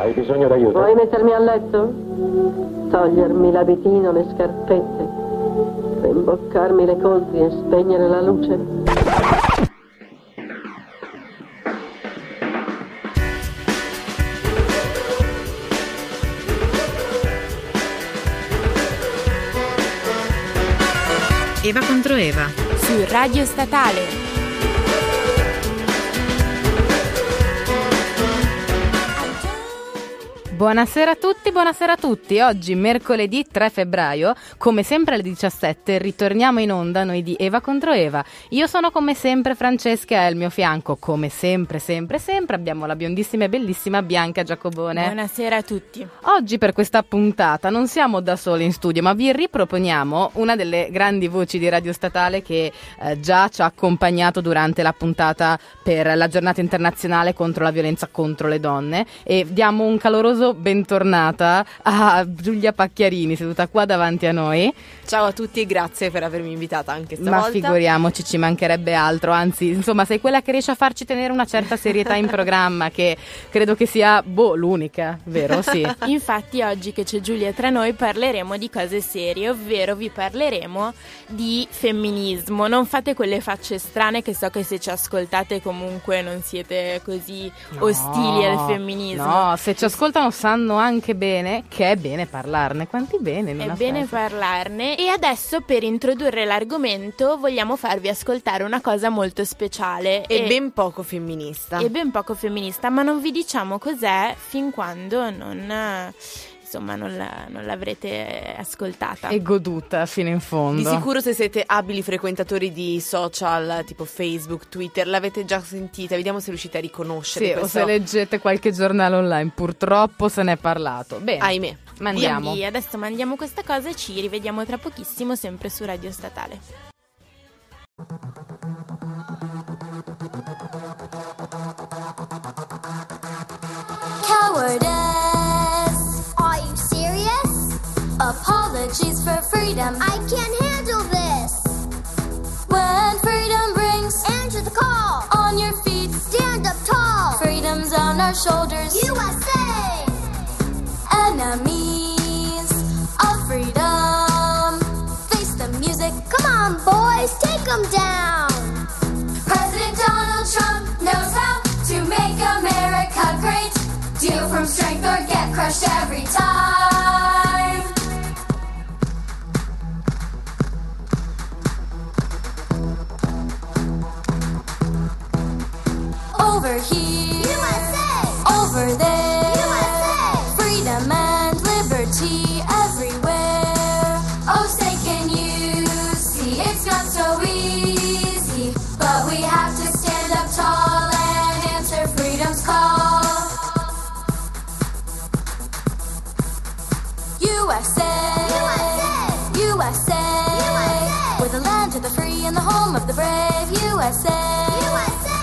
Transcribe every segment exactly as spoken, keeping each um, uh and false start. Hai bisogno d'aiuto? Vuoi mettermi a letto? Togliermi l'abitino, le scarpette, rimboccarmi le coltri e spegnere la luce? Eva contro Eva su Radio Statale. Buonasera a tutti, buonasera a tutti. Oggi mercoledì tre febbraio, come sempre alle diciassette, ritorniamo in onda noi di Eva contro Eva. Io sono come sempre Francesca e al mio fianco, come sempre, sempre, sempre, abbiamo la biondissima e bellissima Bianca Giacobone. Buonasera a tutti. Oggi per questa puntata non siamo da soli in studio, ma vi riproponiamo una delle grandi voci di Radio Statale che eh, già ci ha accompagnato durante la puntata per la giornata internazionale contro la violenza contro le donne, e diamo un caloroso bentornata a Giulia Pacchiarini, seduta qua davanti a noi. Ciao a tutti, grazie per avermi invitata anche stavolta. Ma figuriamoci, ci mancherebbe altro, anzi, insomma, sei quella che riesce a farci tenere una certa serietà in programma, che credo che sia, boh, l'unica, vero? Sì. Infatti oggi che c'è Giulia tra noi parleremo di cose serie, ovvero vi parleremo di femminismo. Non fate quelle facce strane, che so che se ci ascoltate comunque non siete così no, ostili al femminismo. No, se ci ascoltano sanno anche bene che è bene parlarne. Quanti bene in una È bene frase. parlarne. E adesso, per introdurre l'argomento, vogliamo farvi ascoltare una cosa molto speciale e, e ben poco femminista. E ben poco femminista, ma non vi diciamo cos'è fin quando non... insomma non, la, non l'avrete ascoltata e goduta fino in fondo. Di sicuro, se siete abili frequentatori di social tipo Facebook, Twitter, l'avete già sentita. Vediamo se riuscite a riconoscere, sì, questo. O se leggete qualche giornale online, purtroppo se ne è parlato. Bene, ahimè. Mandiamo. Quindi adesso mandiamo questa cosa e ci rivediamo tra pochissimo, sempre su Radio Statale. Cowardice. Apologies for freedom. I can't handle this. When freedom rings, answer the call. On your feet, stand up tall. Freedom's on our shoulders. U S A! Enemies of freedom. Face the music. Come on, boys, take them down. President Donald Trump knows how to make America great. Deal from strength or get crushed every time. Over here, U S A. Over there, U S A. Freedom and liberty everywhere. Oh, say can you see? It's not so easy, but we have to stand up tall and answer freedom's call. U S A, U S A, U S A, U S A. We're the land of the free and the home of the brave. U S A, U S A.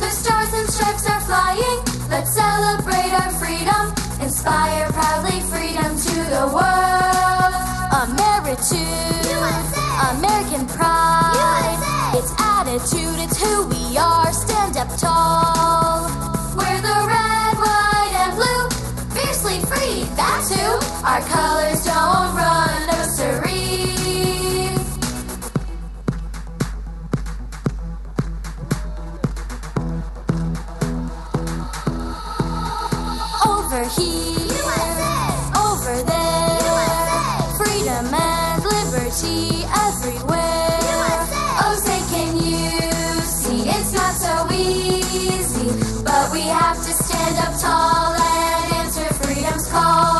The stars and stripes are flying. Let's celebrate our freedom. Inspire proudly freedom to the world. Ameritude, U S A. American pride, U S A. It's attitude, it's who we are. Stand up tall. We're the red, white, and blue. Fiercely free, that's who. Our colors don't run no siree. Over here, U S A. Over there, U S A. Freedom and liberty everywhere. U S A. Oh, say can you see? It's not so easy, but we have to stand up tall and answer freedom's call.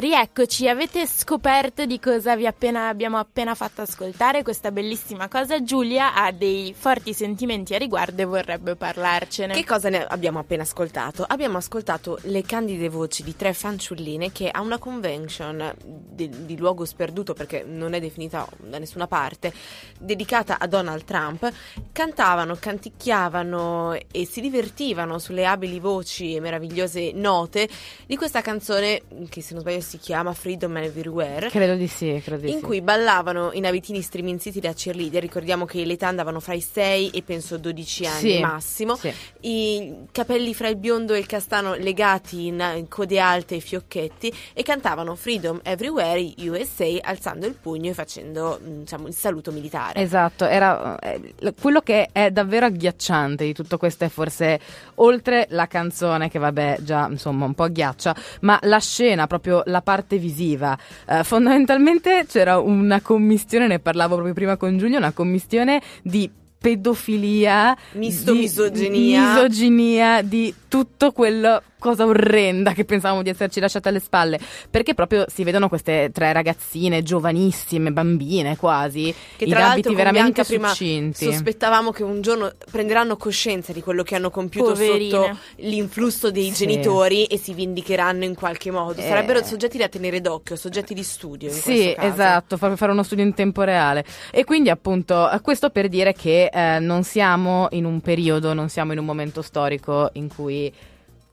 Rieccoci, avete scoperto di cosa vi appena, abbiamo appena fatto ascoltare questa bellissima cosa. Giulia ha dei forti sentimenti a riguardo e vorrebbe parlarcene. Che cosa ne abbiamo appena ascoltato? Abbiamo ascoltato le candide voci di tre fanciulline che a una convention di, di luogo sperduto, perché non è definita da nessuna parte, dedicata a Donald Trump, cantavano, canticchiavano e si divertivano sulle abili voci e meravigliose note di questa canzone che, se non sbaglio, si chiama Freedom Everywhere. Credo di sì, credo di in sì. Cui ballavano in abitini striminziti da cheerleader. Ricordiamo che l'età andavano fra i sei e penso dodici anni, sì, massimo, sì. I capelli fra il biondo e il castano legati in code alte e fiocchetti, e cantavano Freedom Everywhere U S A alzando il pugno e facendo, diciamo, il saluto militare. Esatto, era eh, quello che è davvero agghiacciante di tutto questo è forse, oltre la canzone che vabbè già insomma un po' agghiaccia, ma la scena, proprio la parte visiva. Eh, fondamentalmente c'era una commistione, ne parlavo proprio prima con Giulia, una commistione di pedofilia, misto di misoginia. misoginia, di tutto quello, cosa orrenda che pensavamo di esserci lasciate alle spalle, perché proprio si vedono queste tre ragazzine giovanissime, bambine quasi, che tra in abiti veramente succinti. Sospettavamo che un giorno prenderanno coscienza di quello che hanno compiuto, poverine, sotto l'influsso dei, sì, genitori, e si vindicheranno in qualche modo. Eh. Sarebbero soggetti da tenere d'occhio, soggetti di studio in, sì, questo caso. Esatto, far, fare uno studio in tempo reale. E quindi appunto questo per dire che eh, non siamo in un periodo, non siamo in un momento storico in cui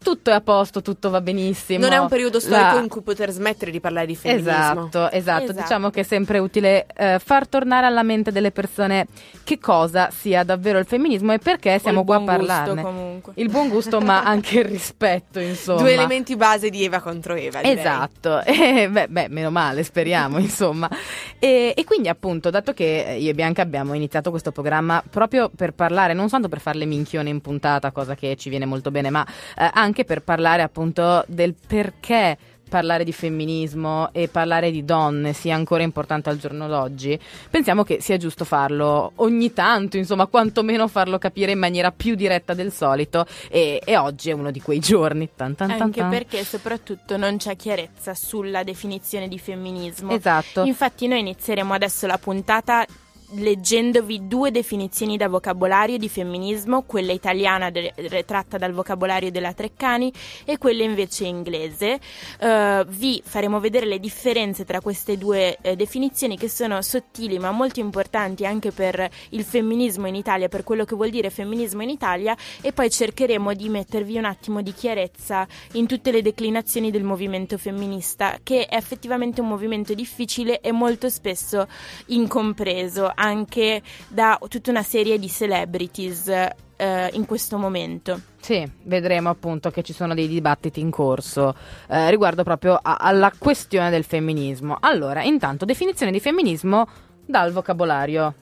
tutto è a posto, tutto va benissimo. Non è un periodo storico La... in cui poter smettere di parlare di femminismo. Esatto, esatto, esatto. Diciamo che è sempre utile eh, far tornare alla mente delle persone che cosa sia davvero il femminismo e perché siamo qua a parlarne. Il buon gusto, comunque. Il buon gusto, ma anche il rispetto, insomma. Due elementi base di Eva contro Eva, direi. Esatto, e, beh, beh, meno male, speriamo, insomma. E, e quindi appunto, dato che io e Bianca abbiamo iniziato questo programma proprio per parlare, non soltanto per fare le minchione in puntata, cosa che ci viene molto bene, ma eh, anche anche per parlare appunto del perché parlare di femminismo e parlare di donne sia ancora importante al giorno d'oggi, pensiamo che sia giusto farlo ogni tanto, insomma, quantomeno farlo capire in maniera più diretta del solito, e, e oggi è uno di quei giorni. Tan, tan, tan, anche tan. Perché soprattutto non c'è chiarezza sulla definizione di femminismo. Esatto. Infatti noi inizieremo adesso la puntata leggendovi due definizioni da vocabolario di femminismo, quella italiana de- tratta dal vocabolario della Treccani e quella invece inglese. Uh, vi faremo vedere le differenze tra queste due eh, definizioni, che sono sottili ma molto importanti anche per il femminismo in Italia, per quello che vuol dire femminismo in Italia, e poi cercheremo di mettervi un attimo di chiarezza in tutte le declinazioni del movimento femminista, che è effettivamente un movimento difficile e molto spesso incompreso anche da tutta una serie di celebrities eh, in questo momento. Sì, vedremo appunto che ci sono dei dibattiti in corso eh, riguardo proprio a- alla questione del femminismo. Allora, intanto, definizione di femminismo dal vocabolario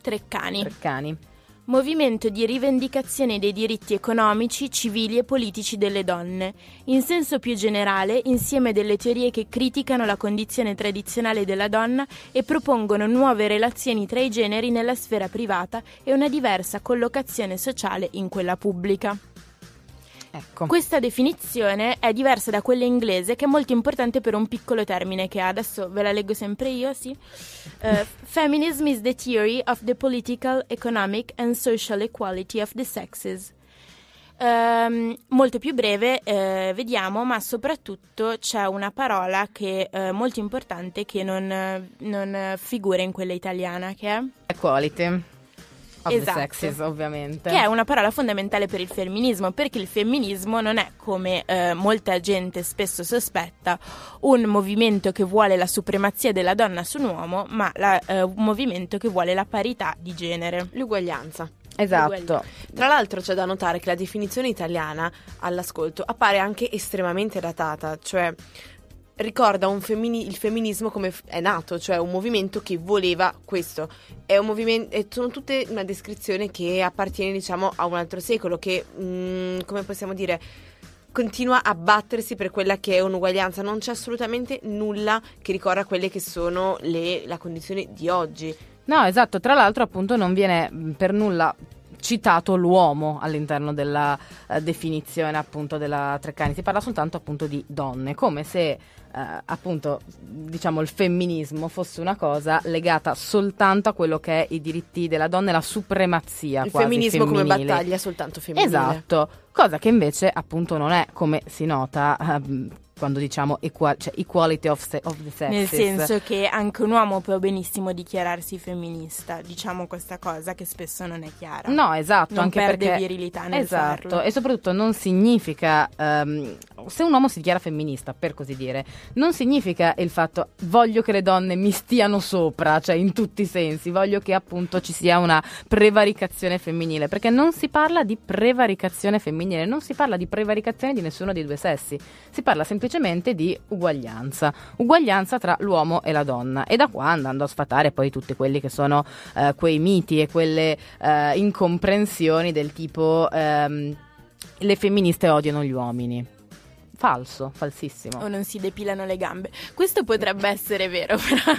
Treccani. Treccani. Movimento di rivendicazione dei diritti economici, civili e politici delle donne. In senso più generale, insieme delle teorie che criticano la condizione tradizionale della donna e propongono nuove relazioni tra i generi nella sfera privata e una diversa collocazione sociale in quella pubblica. Ecco. Questa definizione è diversa da quella inglese, che è molto importante per un piccolo termine che ha. Adesso ve la leggo sempre io, sì. Uh, Feminism is the theory of the political, economic and social equality of the sexes. Um, molto più breve, eh, vediamo, ma soprattutto c'è una parola che è eh, molto importante, che non, non figura in quella italiana, che è equality. Of esatto. The sexes, ovviamente. Che è una parola fondamentale per il femminismo, perché il femminismo non è, come eh, molta gente spesso sospetta, un movimento che vuole la supremazia della donna su un uomo, ma la, eh, un movimento che vuole la parità di genere, l'uguaglianza. Esatto. Tra l'altro c'è da notare che la definizione italiana all'ascolto appare anche estremamente datata, cioè ricorda un femmini- il femminismo come f- è nato, cioè un movimento che voleva questo. È un movimento, sono tutte una descrizione che appartiene, diciamo, a un altro secolo, che mh, come possiamo dire, continua a battersi per quella che è un'uguaglianza. Non c'è assolutamente nulla che ricorda quelle che sono le la condizione di oggi. No, esatto, tra l'altro appunto non viene per nulla citato l'uomo all'interno della eh, definizione appunto della Treccani. Si parla soltanto appunto di donne, come se Uh, appunto diciamo il femminismo fosse una cosa legata soltanto a quello che è i diritti della donna e la supremazia il quasi femminismo femminile. Come battaglia soltanto femminile, esatto, cosa che invece appunto non è, come si nota uh, quando diciamo equal- cioè equality of, se- of the sexes, nel senso che anche un uomo può benissimo dichiararsi femminista, diciamo questa cosa che spesso non è chiara. No, esatto, non anche perde perché virilità nel esatto farlo. E soprattutto non significa um, se un uomo si dichiara femminista, per così dire, non significa il fatto voglio che le donne mi stiano sopra, cioè in tutti i sensi, voglio che appunto ci sia una prevaricazione femminile, perché non si parla di prevaricazione femminile, non si parla di prevaricazione di nessuno dei due sessi, si parla semplicemente di uguaglianza, uguaglianza tra l'uomo e la donna, e da qua andando a sfatare poi tutti quelli che sono eh, quei miti e quelle eh, incomprensioni del tipo ehm, le femministe odiano gli uomini. Falso, falsissimo. O non si depilano le gambe. Questo potrebbe essere vero, però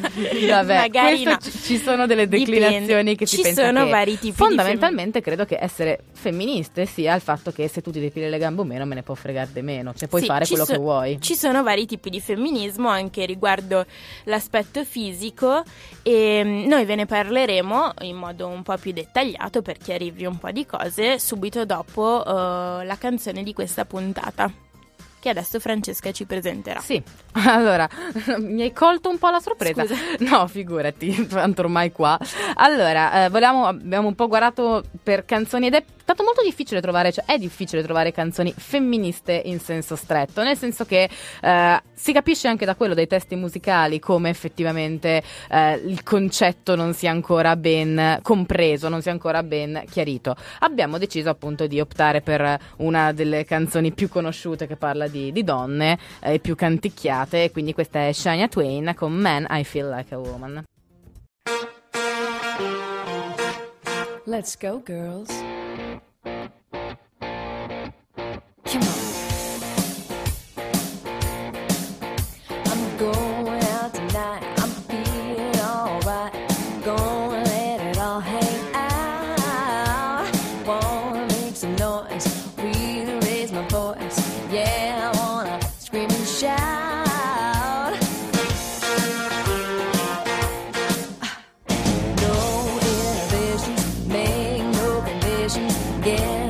vabbè, magari no. ci, ci sono delle declinazioni, dipende. Che si ci pensa sono che vari tipi. Fondamentalmente di fem- credo che essere femministe sia il fatto che se tu ti depili le gambe o meno me ne può fregare di meno, cioè puoi sì, fare quello so- che vuoi. Ci sono vari tipi di femminismo anche riguardo l'aspetto fisico, e noi ve ne parleremo in modo un po' più dettagliato per chiarirvi un po' di cose subito dopo uh, la canzone di questa puntata, che adesso Francesca ci presenterà. Sì, allora, mi hai colto un po' la sorpresa. Scusa. No, figurati, tanto ormai qua. Allora, eh, volevamo, abbiamo un po' guardato per canzoni ed è stato molto difficile trovare, cioè è difficile trovare canzoni femministe in senso stretto, nel senso che eh, si capisce anche da quello dei testi musicali come effettivamente eh, il concetto non sia ancora ben compreso, non sia ancora ben chiarito. Abbiamo deciso appunto di optare per una delle canzoni più conosciute che parla di, di donne e eh, più canticchiate, quindi questa è Shania Twain con Man I Feel Like a Woman. Let's go girls. Come on. Yeah.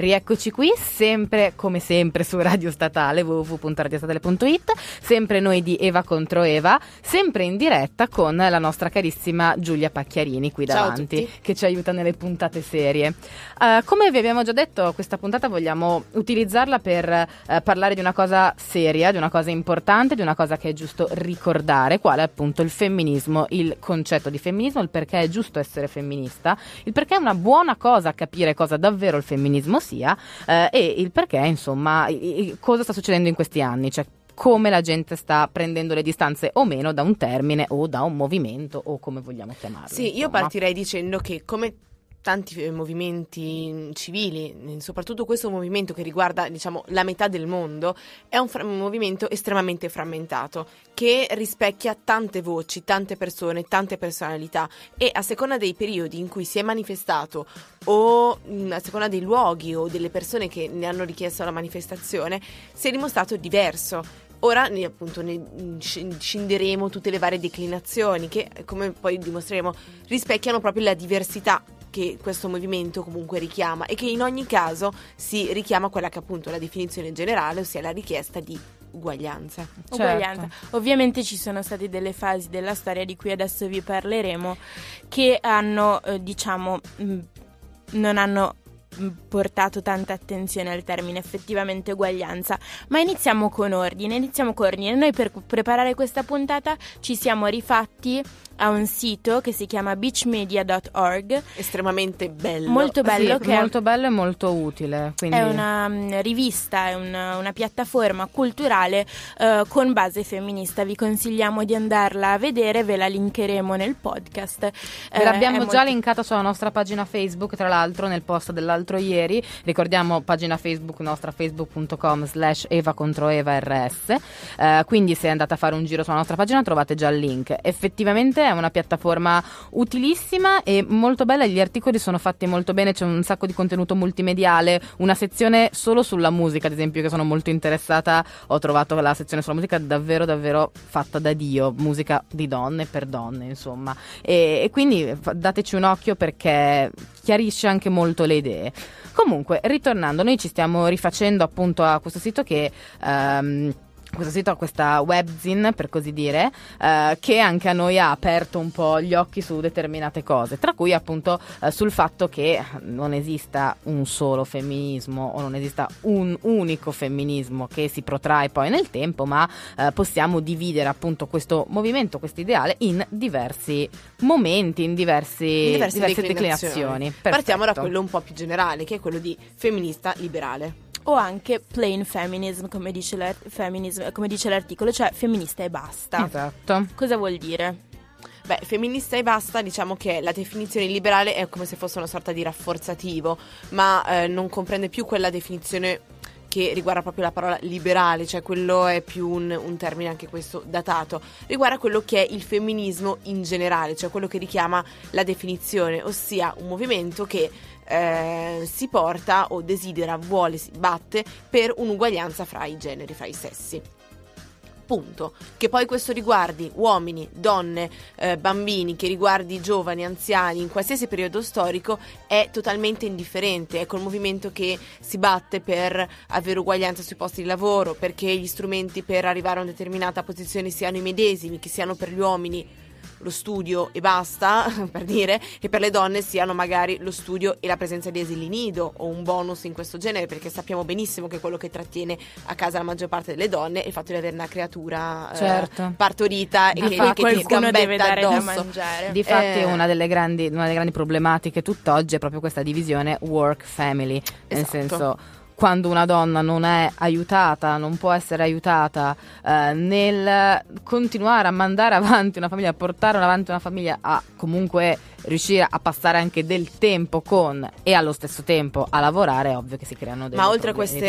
Rieccoci qui, sempre come sempre su Radio Statale, w w w punto radio statale punto i t, sempre noi di Eva contro Eva, sempre in diretta con la nostra carissima Giulia Pacchiarini qui davanti, che ci aiuta nelle puntate serie. Uh, come vi abbiamo già detto, questa puntata vogliamo utilizzarla per uh, parlare di una cosa seria, di una cosa importante, di una cosa che è giusto ricordare, quale appunto il femminismo, il concetto di femminismo, il perché è giusto essere femminista, il perché è una buona cosa capire cosa davvero il femminismo sia eh, e il perché, insomma, i, i, cosa sta succedendo in questi anni, cioè come la gente sta prendendo le distanze o meno da un termine o da un movimento o come vogliamo chiamarlo. Sì, insomma. Io partirei dicendo che come tanti movimenti civili, soprattutto questo movimento che riguarda, diciamo, la metà del mondo, è un, fra- un movimento estremamente frammentato che rispecchia tante voci, tante persone, tante personalità, e a seconda dei periodi in cui si è manifestato o mh, a seconda dei luoghi o delle persone che ne hanno richiesto la manifestazione, si è dimostrato diverso. Ora ne, appunto ne scinderemo tutte le varie declinazioni che, come poi dimostreremo, rispecchiano proprio la diversità che questo movimento comunque richiama e che in ogni caso si richiama quella che appunto è la definizione generale, ossia la richiesta di uguaglianza. Certo. Uguaglianza. Ovviamente ci sono state delle fasi della storia di cui adesso vi parleremo che hanno, eh, diciamo, mh, non hanno portato tanta attenzione al termine effettivamente uguaglianza, ma iniziamo con ordine, iniziamo con ordine. Noi per preparare questa puntata ci siamo rifatti a un sito che si chiama beach media punto org, estremamente bello, molto bello, sì, che molto è, bello e molto utile, quindi è una um, rivista, è una, una piattaforma culturale uh, con base femminista. Vi consigliamo di andarla a vedere, ve la linkeremo nel podcast, ve l'abbiamo eh, già molto... linkata sulla nostra pagina Facebook, tra l'altro nel post dell'altro ieri. Ricordiamo, pagina Facebook nostra, facebook punto com slash eva contro eva r s, uh, quindi se andate a fare un giro sulla nostra pagina trovate già il link. Effettivamente è una piattaforma utilissima e molto bella, gli articoli sono fatti molto bene, c'è un sacco di contenuto multimediale, una sezione solo sulla musica ad esempio, che sono molto interessata, ho trovato la sezione sulla musica davvero davvero fatta da Dio, musica di donne per donne, insomma, e, e quindi dateci un occhio perché chiarisce anche molto le idee. Comunque, ritornando, noi ci stiamo rifacendo appunto a questo sito che um, questo sito ha questa webzine, per così dire, eh, che anche a noi ha aperto un po' gli occhi su determinate cose, tra cui appunto eh, sul fatto che non esista un solo femminismo o non esista un unico femminismo che si protrae poi nel tempo, ma eh, possiamo dividere appunto questo movimento, questo ideale in diversi momenti, in, diversi, in diverse, diverse declinazioni, declinazioni. Partiamo da quello un po' più generale, che è quello di femminista liberale, o anche plain feminism, come dice, l'art- feminism, come dice l'articolo, cioè femminista e basta. Esatto. Cosa vuol dire? Beh, femminista e basta, diciamo che la definizione liberale è come se fosse una sorta di rafforzativo, ma eh, non comprende più quella definizione che riguarda proprio la parola liberale, cioè quello è più un, un termine anche questo datato, riguarda quello che è il femminismo in generale, cioè quello che richiama la definizione, ossia un movimento che eh, si porta o desidera, vuole, si batte per un'uguaglianza fra i generi, fra i sessi. Punto. Che poi questo riguardi uomini, donne, eh, bambini, che riguardi giovani, anziani, in qualsiasi periodo storico è totalmente indifferente. È col movimento che si batte per avere uguaglianza sui posti di lavoro, perché gli strumenti per arrivare a una determinata posizione siano i medesimi, che siano per gli uomini lo studio e basta, per dire, che per le donne siano magari lo studio e la presenza di asili nido o un bonus in questo genere, perché sappiamo benissimo che quello che trattiene a casa la maggior parte delle donne è il fatto di avere una creatura, certo, eh, partorita di e fa- che, che ti sgambetta addosso. Difatti eh. una, delle grandi, una delle grandi problematiche tutt'oggi è proprio questa divisione work-family, esatto, nel senso... Quando una donna non è aiutata, non può essere aiutata eh, nel continuare a mandare avanti una famiglia, a portare avanti una famiglia, a comunque riuscire a passare anche del tempo con e allo stesso tempo a lavorare, è ovvio che si creano dei problemi. Ma oltre a queste,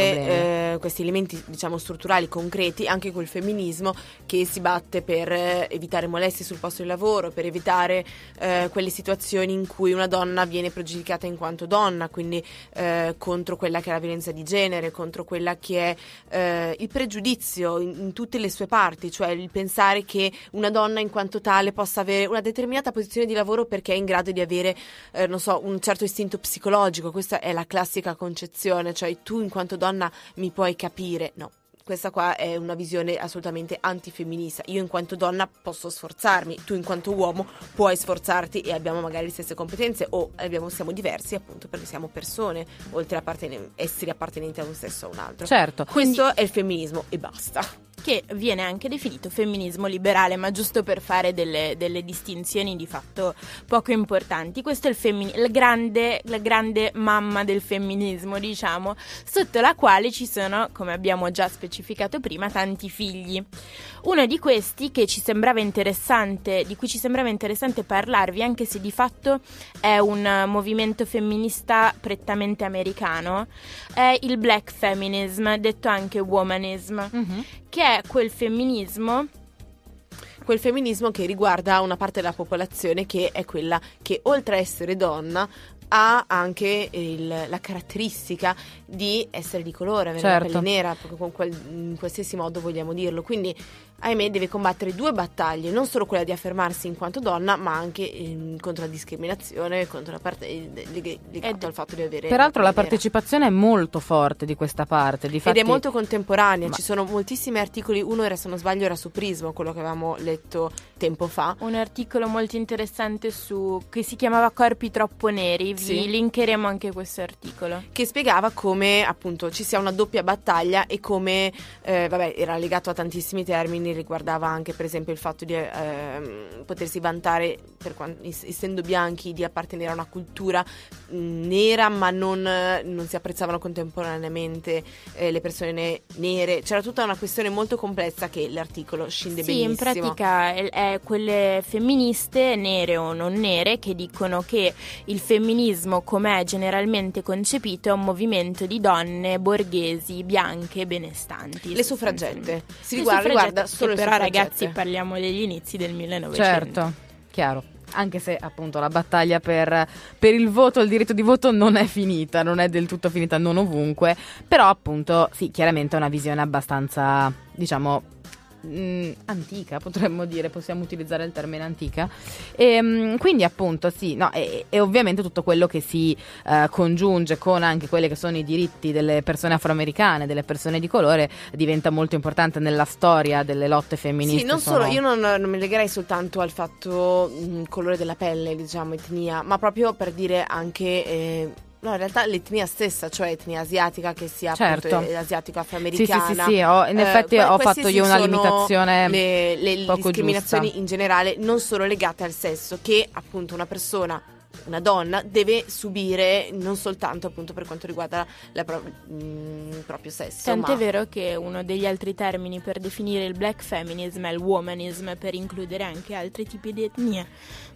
eh, questi elementi, diciamo, strutturali concreti, anche quel femminismo che si batte per evitare molestie sul posto di lavoro, per evitare eh, quelle situazioni in cui una donna viene pregiudicata in quanto donna, quindi eh, contro quella che è la violenza di genere, contro quella che è eh, il pregiudizio in, in tutte le sue parti, cioè il pensare che una donna in quanto tale possa avere una determinata posizione di lavoro perché è in grado di avere eh, non so, un certo istinto psicologico. Questa è la classica concezione, cioè tu in quanto donna mi puoi capire. No, questa qua è una visione assolutamente antifemminista. Io in quanto donna posso sforzarmi, tu in quanto uomo puoi sforzarti, e abbiamo magari le stesse competenze o abbiamo, siamo diversi appunto perché siamo persone, oltre a appartene- essere appartenenti a un sesso o a un altro. Certo. Questo quindi è il femminismo e basta. Che viene anche definito femminismo liberale, ma giusto per fare delle, delle distinzioni di fatto poco importanti. Questo è il, femmini- il grande, la grande mamma del femminismo, diciamo, sotto la quale ci sono, come abbiamo già specificato prima, tanti figli. Uno di questi che ci sembrava interessante, di cui ci sembrava interessante parlarvi, anche se di fatto è un movimento femminista prettamente americano, è il black feminism, detto anche womanism, mm-hmm. che è quel femminismo quel femminismo che riguarda una parte della popolazione che è quella che, oltre a essere donna, ha anche il, la caratteristica di essere di colore, avere certo. la pelle nera, con quel, in qualsiasi modo vogliamo dirlo. Quindi, ahimè, deve combattere due battaglie, non solo quella di affermarsi in quanto donna, ma anche eh, contro la discriminazione, contro la parte legata al fatto di avere. Peraltro la partecipazione vera. È molto forte di questa parte, difatti, ed è molto contemporanea, ma ci sono moltissimi articoli. Uno era, se non sbaglio, era su Prismo, quello che avevamo letto tempo fa, un articolo molto interessante su che si chiamava Corpi troppo neri, vi sì. linkeremo anche questo articolo, che spiegava come appunto ci sia una doppia battaglia e come eh, vabbè, era legato a tantissimi termini, riguardava anche per esempio il fatto di eh, potersi vantare, per quanto, essendo bianchi, di appartenere a una cultura mh, nera, ma non, non si apprezzavano contemporaneamente eh, le persone nere. C'era tutta una questione molto complessa che l'articolo scinde sì, benissimo. Sì, in pratica è, è quelle femministe nere o non nere che dicono che il femminismo, come è generalmente concepito, è un movimento di donne borghesi, bianche, benestanti. Le suffragette. Si riguarda, riguarda Solo però ragazzi parliamo degli inizi del millenovecento. Certo, chiaro. Anche se appunto la battaglia per, per il voto, il diritto di voto non è finita, non è del tutto finita, non ovunque. Però appunto sì, chiaramente è una visione abbastanza, diciamo, mh, antica, potremmo dire, possiamo utilizzare il termine antica. E, mh, quindi appunto sì, no, e, e ovviamente tutto quello che si eh, congiunge con anche quelli che sono i diritti delle persone afroamericane, delle persone di colore, diventa molto importante nella storia delle lotte femministe. Sì, non sono... solo, io non, non mi legherei soltanto al fatto mh, colore della pelle, diciamo, etnia, ma proprio per dire anche... Eh... No, in realtà l'etnia stessa, cioè etnia asiatica, che sia certo. appunto asiatico-afroamericana. Sì, sì, sì, sì. Ho, in effetti eh, ho fatto io una limitazione le, le poco discriminazioni giusta. In generale, non solo legate al sesso, che appunto una persona, una donna, deve subire non soltanto appunto per quanto riguarda la pro- mh, il proprio sesso. Tant'è ma... vero che uno degli altri termini per definire il black feminism è il womanism, per includere anche altri tipi di etnia.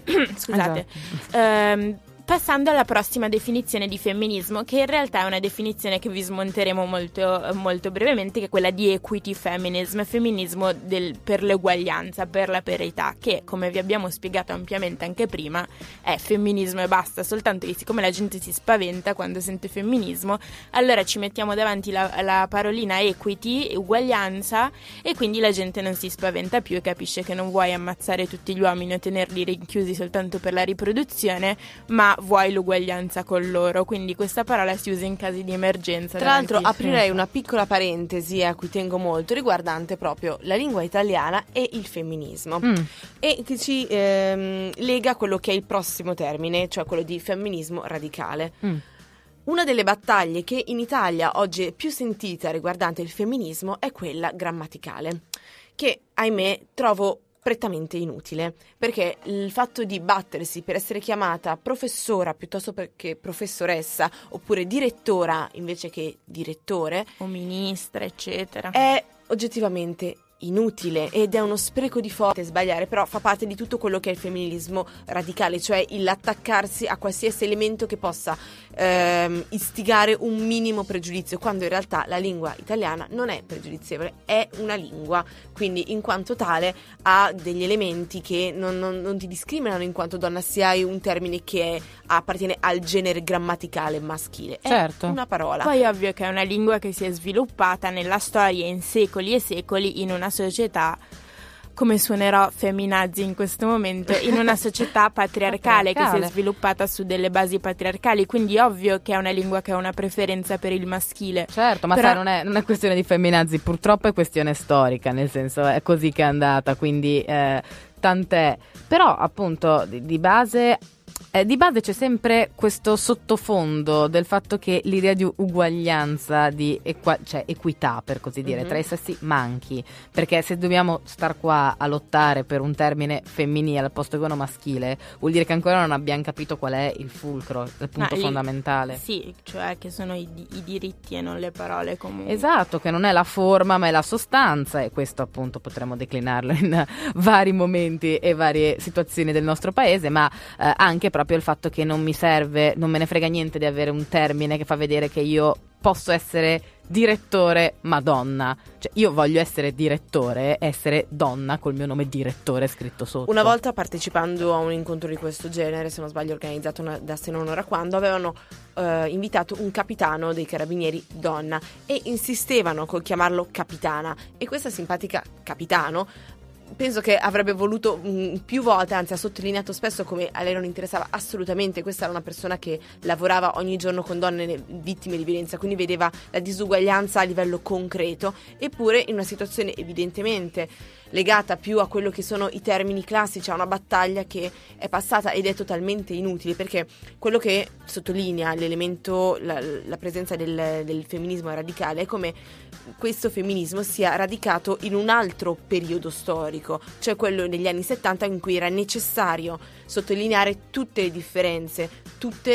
Scusate. Esatto. Um, Passando alla prossima definizione di femminismo, che in realtà è una definizione che vi smonteremo molto, molto brevemente, che è quella di equity feminism, femminismo del, per l'uguaglianza, per la parità, che come vi abbiamo spiegato ampiamente anche prima è femminismo e basta, soltanto che siccome la gente si spaventa quando sente femminismo, allora ci mettiamo davanti la, la parolina equity, uguaglianza, e quindi la gente non si spaventa più e capisce che non vuoi ammazzare tutti gli uomini o tenerli rinchiusi soltanto per la riproduzione, ma vuoi l'uguaglianza con loro. Quindi questa parola si usa in casi di emergenza. Tra l'altro aprirei una piccola parentesi a cui tengo molto, riguardante proprio la lingua italiana e il femminismo, mm. e che ci ehm, lega a quello che è il prossimo termine, cioè quello di femminismo radicale. mm. Una delle battaglie che in Italia oggi è più sentita riguardante il femminismo è quella grammaticale, che ahimè trovo prettamente inutile, perché il fatto di battersi per essere chiamata professora piuttosto che professoressa, oppure direttora invece che direttore, o ministra, eccetera, è oggettivamente inutile ed è uno spreco di forza. Sbagliare però fa parte di tutto quello che è il femminismo radicale, cioè l'attaccarsi a qualsiasi elemento che possa ehm, istigare un minimo pregiudizio, quando in realtà la lingua italiana non è pregiudizievole, è una lingua, quindi in quanto tale ha degli elementi che non, non, non ti discriminano in quanto donna, se hai un termine che è, appartiene al genere grammaticale maschile, è certo. una parola. Poi è ovvio che è una lingua che si è sviluppata nella storia in secoli e secoli in una società come suonerò feminazi in questo momento, in una società patriarcale, patriarcale che si è sviluppata su delle basi patriarcali, quindi ovvio che è una lingua che ha una preferenza per il maschile. Certo, ma però... sai, non è, non è questione di feminazi, purtroppo è questione storica, nel senso è così che è andata, quindi eh, tant'è. Però appunto di, di base... Eh, di base c'è sempre questo sottofondo del fatto che l'idea di uguaglianza, di equa- cioè equità per così dire, mm-hmm. tra i sessi manchi, perché se dobbiamo star qua a lottare per un termine femminile al posto che uno maschile, vuol dire che ancora non abbiamo capito qual è il fulcro, il punto no, fondamentale il, sì, cioè che sono i, i diritti e non le parole comuni. Esatto, che non è la forma ma è la sostanza, e questo appunto potremmo declinarlo in vari momenti e varie situazioni del nostro paese, ma eh, anche proprio proprio il fatto che non mi serve, non me ne frega niente di avere un termine che fa vedere che io posso essere direttore ma donna. Cioè io voglio essere direttore, essere donna col mio nome direttore scritto sotto. Una volta, partecipando a un incontro di questo genere, se non sbaglio organizzato una, da se non ora quando, avevano eh, invitato un capitano dei carabinieri donna e insistevano col chiamarlo capitana, e questa simpatica capitano penso che avrebbe voluto mh, più volte, anzi ha sottolineato spesso come a lei non interessava assolutamente. Questa era una persona che lavorava ogni giorno con donne vittime di violenza, quindi vedeva la disuguaglianza a livello concreto, eppure in una situazione evidentemente legata più a quello che sono i termini classici, a una battaglia che è passata ed è totalmente inutile, perché quello che sottolinea l'elemento, la, la presenza del, del femminismo radicale è come questo femminismo sia radicato in un altro periodo storico, cioè quello degli anni settanta, in cui era necessario sottolineare tutte le differenze, tutte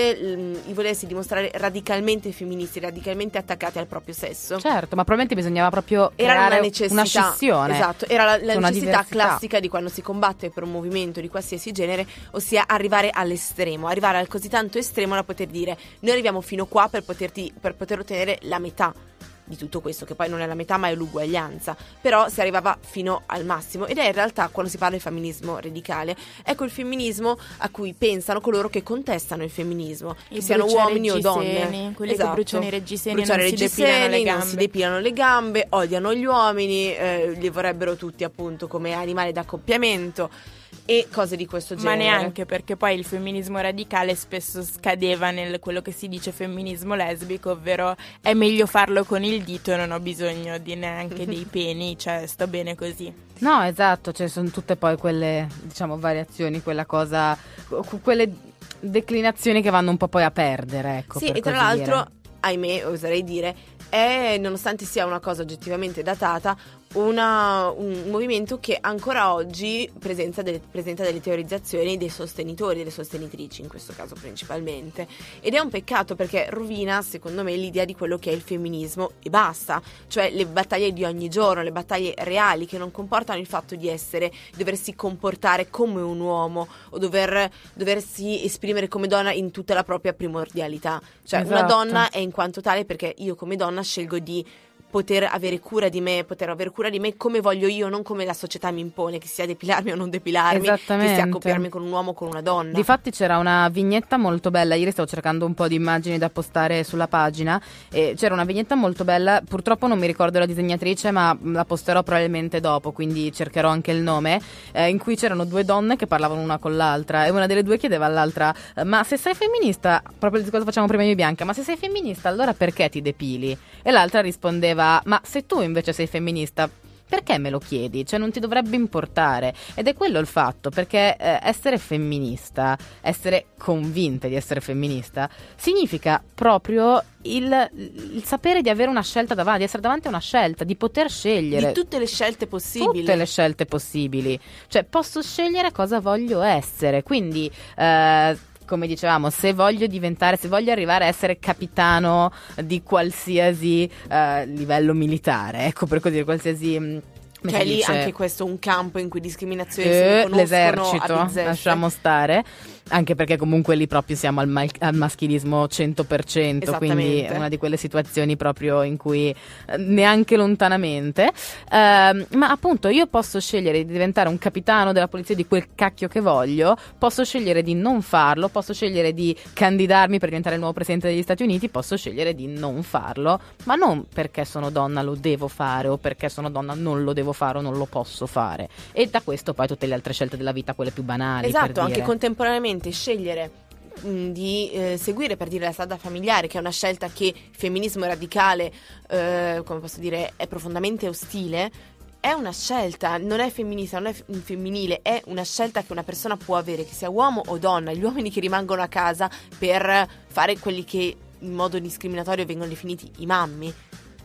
i volersi dimostrare radicalmente femministi, radicalmente attaccati al proprio sesso. Certo, ma probabilmente bisognava proprio era creare una, una scissione. Esatto, era la, la necessità classica di quando si combatte per un movimento di qualsiasi genere, ossia arrivare all'estremo, arrivare al così tanto estremo da poter dire noi arriviamo fino qua per, poterti, per poter ottenere la metà di tutto questo, che poi non è la metà ma è l'uguaglianza, però si arrivava fino al massimo. Ed è in realtà, quando si parla di femminismo radicale, ecco il femminismo a cui pensano coloro che contestano il femminismo, il che siano uomini o donne, quelli esatto. che bruciano i reggiseni, bruciano non, i reggiseni non si depilano le gambe, odiano gli uomini, eh, li vorrebbero tutti appunto come animali d'accoppiamento e cose di questo genere. Ma neanche, perché poi il femminismo radicale spesso scadeva nel quello che si dice femminismo lesbico, ovvero è meglio farlo con il dito e non ho bisogno di neanche dei peni, cioè sto bene così. No, esatto, cioè sono tutte poi quelle, diciamo, variazioni, quella cosa, quelle declinazioni che vanno un po' poi a perdere, ecco. Sì, per e così tra l'altro, dire. ahimè, oserei dire, è, nonostante sia una cosa oggettivamente datata, Una, un movimento che ancora oggi presenta delle, presenta delle teorizzazioni dei sostenitori e delle sostenitrici, in questo caso principalmente, ed è un peccato perché rovina secondo me l'idea di quello che è il femminismo e basta, cioè le battaglie di ogni giorno, le battaglie reali che non comportano il fatto di essere, doversi comportare come un uomo o dover, doversi esprimere come donna in tutta la propria primordialità, cioè esatto. Una donna è in quanto tale perché io come donna scelgo di poter avere cura di me, poter avere cura di me come voglio io, non come la società mi impone, che sia depilarmi o non depilarmi, che sia accoppiarmi con un uomo o con una donna. Difatti c'era una vignetta molto bella, ieri stavo cercando un po' di immagini da postare sulla pagina e c'era una vignetta molto bella, purtroppo non mi ricordo la disegnatrice ma la posterò probabilmente dopo, quindi cercherò anche il nome, eh, in cui c'erano due donne che parlavano una con l'altra e una delle due chiedeva all'altra ma se sei femminista, proprio il discorso facciamo prima io e Bianca, ma se sei femminista allora perché ti depili? E l'altra rispondeva ma se tu invece sei femminista perché me lo chiedi? Cioè non ti dovrebbe importare. Ed è quello il fatto, perché eh, essere femminista, essere convinta di essere femminista, significa proprio il, il sapere di avere una scelta davanti, di essere davanti a una scelta, di poter scegliere. Di tutte le scelte possibili. Tutte le scelte possibili. Cioè posso scegliere cosa voglio essere, quindi... Eh, come dicevamo, se voglio diventare, se voglio arrivare a essere capitano di qualsiasi uh, livello militare, ecco, per così dire, qualsiasi... Mh, cioè lì dice, anche questo è un campo in cui discriminazioni eh, si conoscono. L'esercito, lasciamo stare. anche perché comunque lì proprio siamo al, mal- al maschilismo cento per cento, quindi è una di quelle situazioni proprio in cui eh, neanche lontanamente eh, ma appunto io posso scegliere di diventare un capitano della polizia di quel cacchio che voglio, posso scegliere di non farlo, posso scegliere di candidarmi per diventare il nuovo presidente degli Stati Uniti, posso scegliere di non farlo, ma non perché sono donna lo devo fare o perché sono donna non lo devo fare o non lo posso fare, e da questo poi tutte le altre scelte della vita, quelle più banali. Esatto, per dire. Anche contemporaneamente scegliere di eh, seguire, per dire, la strada familiare, che è una scelta che il femminismo radicale, eh, come posso dire, è profondamente ostile, è una scelta, non è femminista, non è f- femminile, è una scelta che una persona può avere, che sia uomo o donna. Gli uomini che rimangono a casa per fare quelli che in modo discriminatorio vengono definiti i mammi,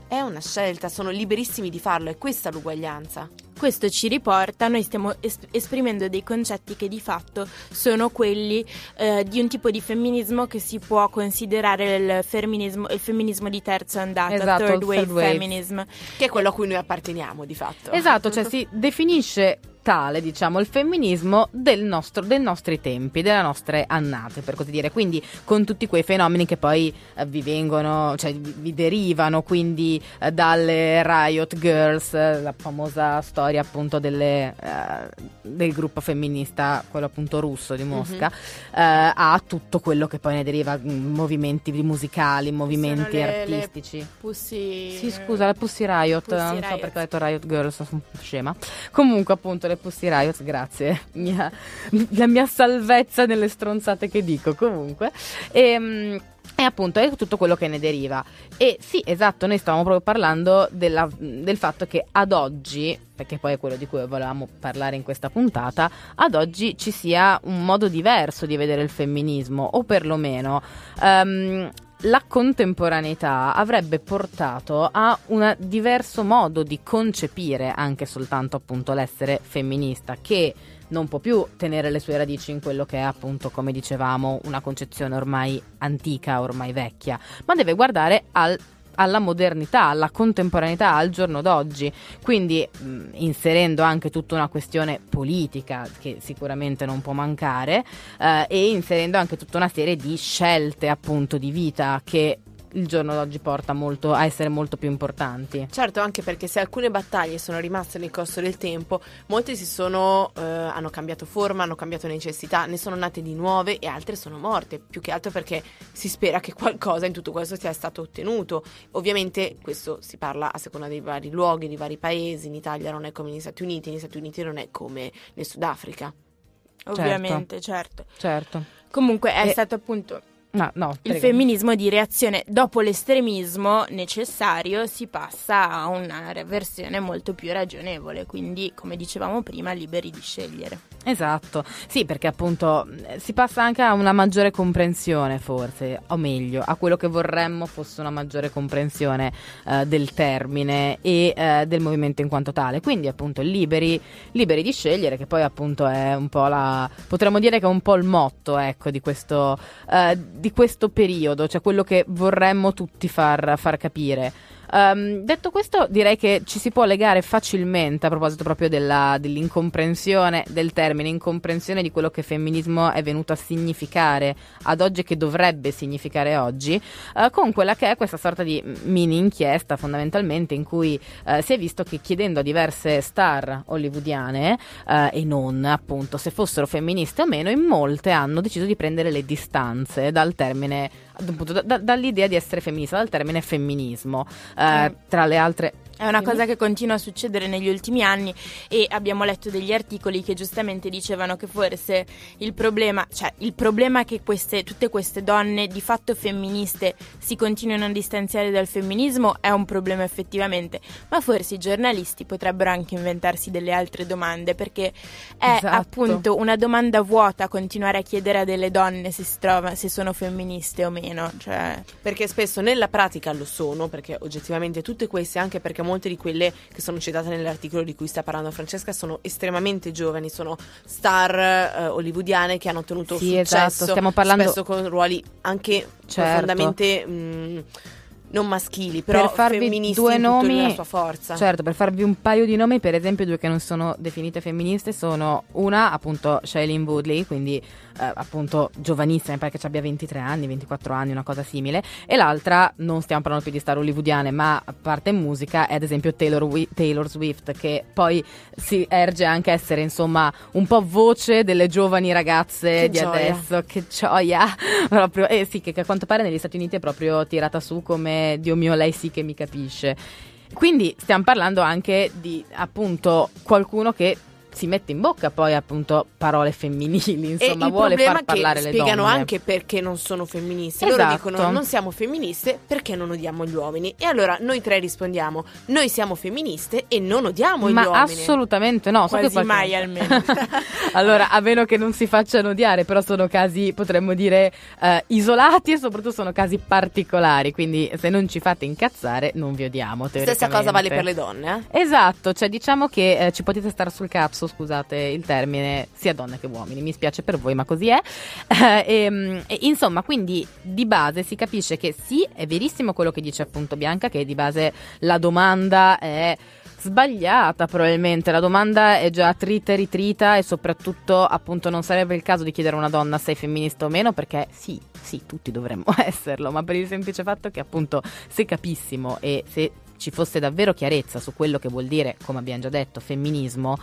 è una scelta, sono liberissimi di farlo, è questa l'uguaglianza. Questo ci riporta, noi stiamo esprimendo dei concetti che di fatto sono quelli eh, di un tipo di femminismo che si può considerare il femminismo, il femminismo di terza ondata, esatto, third wave, third wave feminism, che è quello a cui noi apparteniamo di fatto. Esatto, cioè si definisce tale, diciamo, il femminismo del nostro, dei nostri tempi, delle nostre annate, per così dire, quindi con tutti quei fenomeni che poi eh, vi vengono, cioè vi derivano, quindi eh, dalle Riot Girls, eh, la famosa storia appunto delle, eh, del gruppo femminista, quello appunto russo di Mosca, mm-hmm. eh, a tutto quello che poi ne deriva, movimenti musicali, movimenti le, artistici. Le Pussy... Sì, scusa, la Pussy Riot, Pussy non Riot. So perché ho detto Riot Girls, sono scema. Comunque appunto Pussy Riot, grazie, mia, la mia salvezza nelle stronzate che dico comunque, e, e appunto è tutto quello che ne deriva. E sì, esatto, noi stavamo proprio parlando della, del fatto che ad oggi, perché poi è quello di cui volevamo parlare in questa puntata, ad oggi ci sia un modo diverso di vedere il femminismo, o perlomeno um, la contemporaneità avrebbe portato a un diverso modo di concepire anche soltanto appunto l'essere femminista, che non può più tenere le sue radici in quello che è appunto, come dicevamo, una concezione ormai antica, ormai vecchia, ma deve guardare al alla modernità, alla contemporaneità, al giorno d'oggi, quindi mh, inserendo anche tutta una questione politica che sicuramente non può mancare, eh, e inserendo anche tutta una serie di scelte appunto di vita che il giorno d'oggi porta molto a essere molto più importanti. Certo, anche perché se alcune battaglie sono rimaste nel corso del tempo, molte si sono eh, hanno cambiato forma, hanno cambiato necessità, ne sono nate di nuove e altre sono morte, più che altro perché si spera che qualcosa in tutto questo sia stato ottenuto. Ovviamente questo si parla a seconda dei vari luoghi, dei vari paesi. In Italia non è come negli Stati Uniti, negli Stati Uniti non è come nel Sudafrica. Ovviamente, certo. Certo. Comunque è e... stato appunto No, no, il femminismo di reazione. Dopo l'estremismo necessario si passa a una versione molto più ragionevole, quindi come dicevamo prima, liberi di scegliere. Esatto, sì, perché appunto si passa anche a una maggiore comprensione, forse, o meglio a quello che vorremmo fosse una maggiore comprensione eh, del termine e eh, del movimento in quanto tale, quindi appunto liberi, liberi di scegliere, che poi appunto è un po' la, potremmo dire che è un po' il motto, ecco, di questo eh, di questo periodo, cioè quello che vorremmo tutti far, far capire. Um, detto questo, direi che ci si può legare facilmente, a proposito proprio della, dell'incomprensione del termine, incomprensione di quello che femminismo è venuto a significare ad oggi, che dovrebbe significare oggi, uh, con quella che è questa sorta di mini inchiesta fondamentalmente, in cui uh, si è visto che chiedendo a diverse star hollywoodiane uh, e non appunto se fossero femministe o meno, in molte hanno deciso di prendere le distanze dal termine, appunto, da, dall'idea di essere femminista, dal termine femminismo. Uh, tra le altre è una cosa che continua a succedere negli ultimi anni, e abbiamo letto degli articoli che giustamente dicevano che forse il problema, cioè il problema è che queste, tutte queste donne di fatto femministe si continuano a distanziare dal femminismo, è un problema effettivamente, ma forse i giornalisti potrebbero anche inventarsi delle altre domande, perché è esatto. appunto una domanda vuota continuare a chiedere a delle donne se si trova, se sono femministe o meno, cioè... perché spesso nella pratica lo sono, perché oggettivamente tutte queste, anche perché molte di quelle che sono citate nell'articolo di cui sta parlando Francesca sono estremamente giovani, sono star eh, hollywoodiane che hanno ottenuto sì, successo, esatto. Stiamo parlando... spesso con ruoli anche certo. profondamente mh, non maschili, però per farvi femministi due in nomi, tutta la sua forza. Certo, per farvi un paio di nomi, per esempio due che non sono definite femministe sono una appunto Shailene Woodley, quindi eh, appunto giovanissima, mi pare che abbia ventitré anni, ventiquattro anni, una cosa simile, e l'altra, non stiamo parlando più di star hollywoodiane ma a parte musica, è ad esempio Taylor, We- Taylor Swift, che poi si erge anche a essere insomma un po' voce delle giovani ragazze che di gioia. Adesso, che gioia proprio, eh sì, che, che a quanto pare negli Stati Uniti è proprio tirata su come Dio mio, lei sì che mi capisce. Quindi stiamo parlando anche di appunto qualcuno che si mette in bocca poi appunto parole femminili, insomma, vuole far parlare le donne. E il problema è che spiegano anche perché non sono femministe. Esatto. Loro dicono non siamo femministe perché non odiamo gli uomini, e allora noi tre rispondiamo noi siamo femministe e non odiamo ma gli uomini. Ma assolutamente no, quasi so mai cosa. Almeno allora, a meno che non si facciano odiare, però sono casi, potremmo dire, eh, isolati, e soprattutto sono casi particolari, quindi se non ci fate incazzare non vi odiamo. Stessa cosa vale per le donne, eh? Esatto, cioè diciamo che eh, ci potete stare sul cazzo, scusate il termine, sia donne che uomini, mi spiace per voi ma così è. E, e, insomma, quindi di base si capisce che sì, è verissimo quello che dice appunto Bianca, che di base la domanda è sbagliata, probabilmente la domanda è già trita e ritrita, e soprattutto appunto non sarebbe il caso di chiedere a una donna se è femminista o meno, perché sì, sì, tutti dovremmo esserlo, ma per il semplice fatto che appunto se capissimo e se ci fosse davvero chiarezza su quello che vuol dire, come abbiamo già detto, femminismo,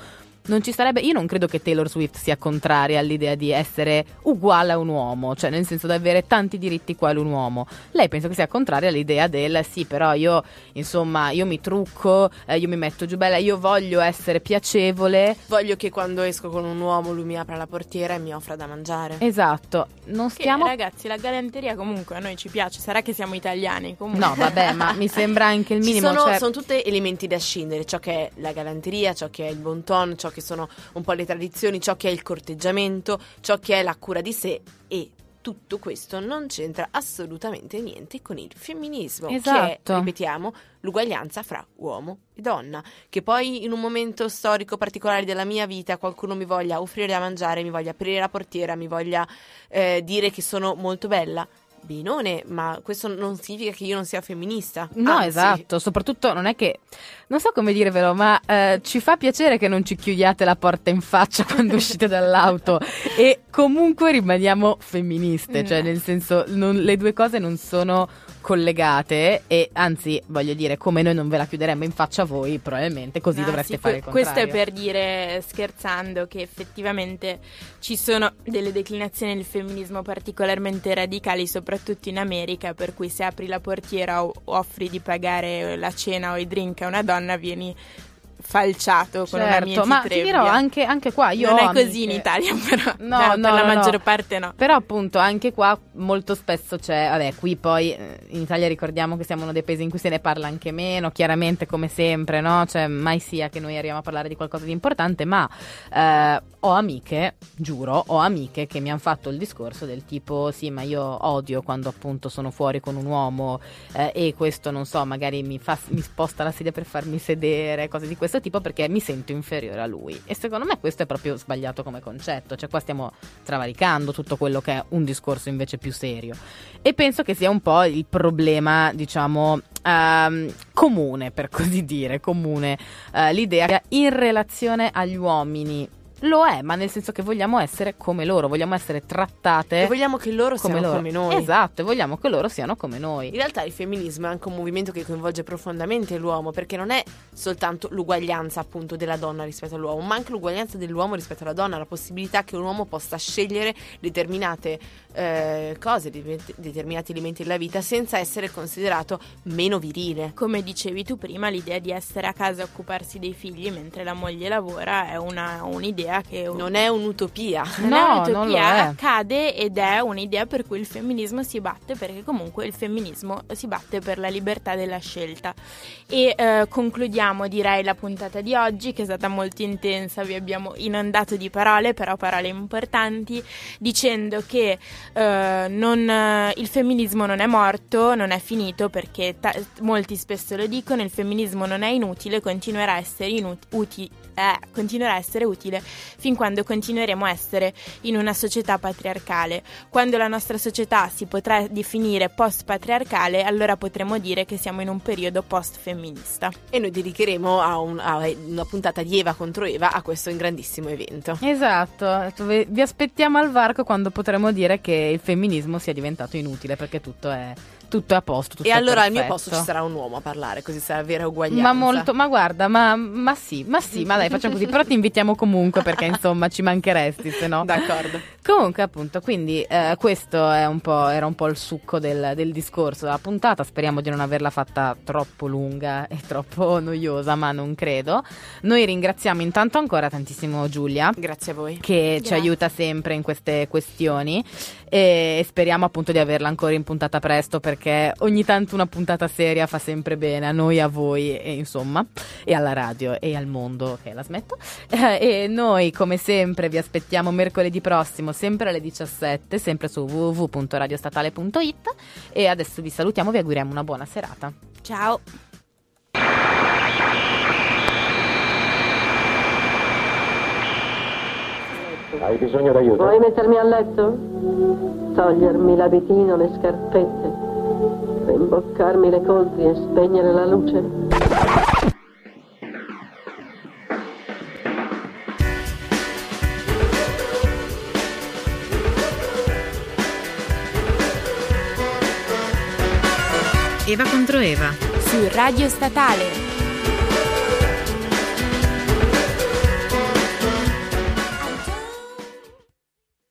non ci sarebbe. Io non credo che Taylor Swift sia contraria all'idea di essere uguale a un uomo, cioè nel senso di avere tanti diritti quale un uomo. Lei penso che sia contraria all'idea del sì, però io insomma io mi trucco, eh, io mi metto giù bella, io voglio essere piacevole, voglio che quando esco con un uomo lui mi apra la portiera e mi offra da mangiare. Esatto, non stiamo, che, ragazzi, la galanteria comunque a noi ci piace, sarà che siamo italiani comunque. No vabbè, ma mi sembra anche il minimo. Sono, cioè... sono tutti elementi da scindere, ciò che è la galanteria, ciò che è il bon ton, ciò che sono un po' le tradizioni, ciò che è il corteggiamento, ciò che è la cura di sé, e tutto questo non c'entra assolutamente niente con il femminismo. Esatto. Che è, ripetiamo, l'uguaglianza fra uomo e donna, che poi in un momento storico particolare della mia vita qualcuno mi voglia offrire da mangiare, mi voglia aprire la portiera, mi voglia eh, dire che sono molto bella. Benone, ma questo non significa che io non sia femminista. No, anzi. Esatto, soprattutto non è che, non so come dirvelo, ma eh, ci fa piacere che non ci chiudiate la porta in faccia quando uscite dall'auto, e comunque rimaniamo femministe, cioè nel senso non, le due cose non sono collegate, e anzi voglio dire, come noi non ve la chiuderemmo in faccia a voi probabilmente, così ah, dovreste sì, fare il contrario. Questo è per dire, scherzando, che effettivamente ci sono delle declinazioni del femminismo particolarmente radicali, soprattutto soprattutto in America, per cui se apri la portiera o offri di pagare la cena o i drink a una donna vieni falciato con certo, una mia ma ti dirò anche, anche qua io non è amiche. Così in Italia però no, no, no, per no, la maggior no. parte no, però appunto anche qua molto spesso c'è, vabbè, qui poi in Italia ricordiamo che siamo uno dei paesi in cui se ne parla anche meno, chiaramente, come sempre, no, cioè mai sia che noi arriviamo a parlare di qualcosa di importante, ma eh, ho amiche, giuro, ho amiche che mi hanno fatto il discorso del tipo sì, ma io odio quando appunto sono fuori con un uomo eh, e questo, non so, magari mi, fa, mi sposta la sedia per farmi sedere, cose di questo tipo, perché mi sento inferiore a lui. E secondo me questo è proprio sbagliato come concetto, cioè qua stiamo travalicando tutto quello che è un discorso invece più serio, e penso che sia un po' il problema, diciamo ehm, comune, per così dire, comune eh, l'idea che in relazione agli uomini lo è, ma nel senso che vogliamo essere come loro, vogliamo essere trattate e vogliamo che loro come siano loro. Come noi. Esatto, e vogliamo che loro siano come noi. In realtà il femminismo è anche un movimento che coinvolge profondamente l'uomo, perché non è soltanto l'uguaglianza appunto della donna rispetto all'uomo, ma anche l'uguaglianza dell'uomo rispetto alla donna, la possibilità che un uomo possa scegliere determinate eh, cose, determinati elementi della vita senza essere considerato meno virile. Come dicevi tu prima, l'idea di essere a casa a occuparsi dei figli mentre la moglie lavora è una un'idea che non è un'utopia, non no, è un'utopia, non lo è. Accade, ed è un'idea per cui il femminismo si batte, perché comunque il femminismo si batte per la libertà della scelta. E eh, concludiamo, direi, la puntata di oggi, che è stata molto intensa, vi abbiamo inondato di parole, però parole importanti, dicendo che eh, non, eh, il femminismo non è morto, non è finito, perché ta- molti spesso lo dicono, il femminismo non è inutile, continuerà a essere inutile. eh, continuerà a essere utile fin quando continueremo a essere in una società patriarcale. Quando la nostra società si potrà definire post-patriarcale, allora potremo dire che siamo in un periodo post-femminista. E noi dedicheremo a, un, a una puntata di Eva contro Eva a questo grandissimo evento. Esatto, vi aspettiamo al varco quando potremo dire che il femminismo sia diventato inutile perché tutto è... tutto a posto, tutto e allora perfetto. Al mio posto ci sarà un uomo a parlare, così sarà vera uguaglianza. Ma molto, ma guarda, ma, ma sì, ma sì, ma dai, facciamo così. Però ti invitiamo comunque perché insomma ci mancheresti, se no. D'accordo. Comunque appunto, quindi eh, questo è un po', era un po' il succo del, del discorso della puntata. Speriamo di non averla fatta troppo lunga e troppo noiosa, ma non credo. Noi ringraziamo intanto ancora tantissimo Giulia. Grazie a voi. Che Grazie. Ci aiuta sempre in queste questioni e speriamo appunto di averla ancora in puntata presto perché Perché ogni tanto una puntata seria fa sempre bene a noi, a voi e insomma e alla radio e al mondo che okay, la smetto e noi come sempre vi aspettiamo mercoledì prossimo sempre alle diciassette sempre su w w w punto radio statale punto i t e adesso vi salutiamo, vi auguriamo una buona serata, ciao. Hai bisogno d'aiuto? Vuoi mettermi a letto? Togliermi l'abitino, le scarpette, rimboccarmi le coltri e spegnere la luce. Eva contro Eva su Radio Statale.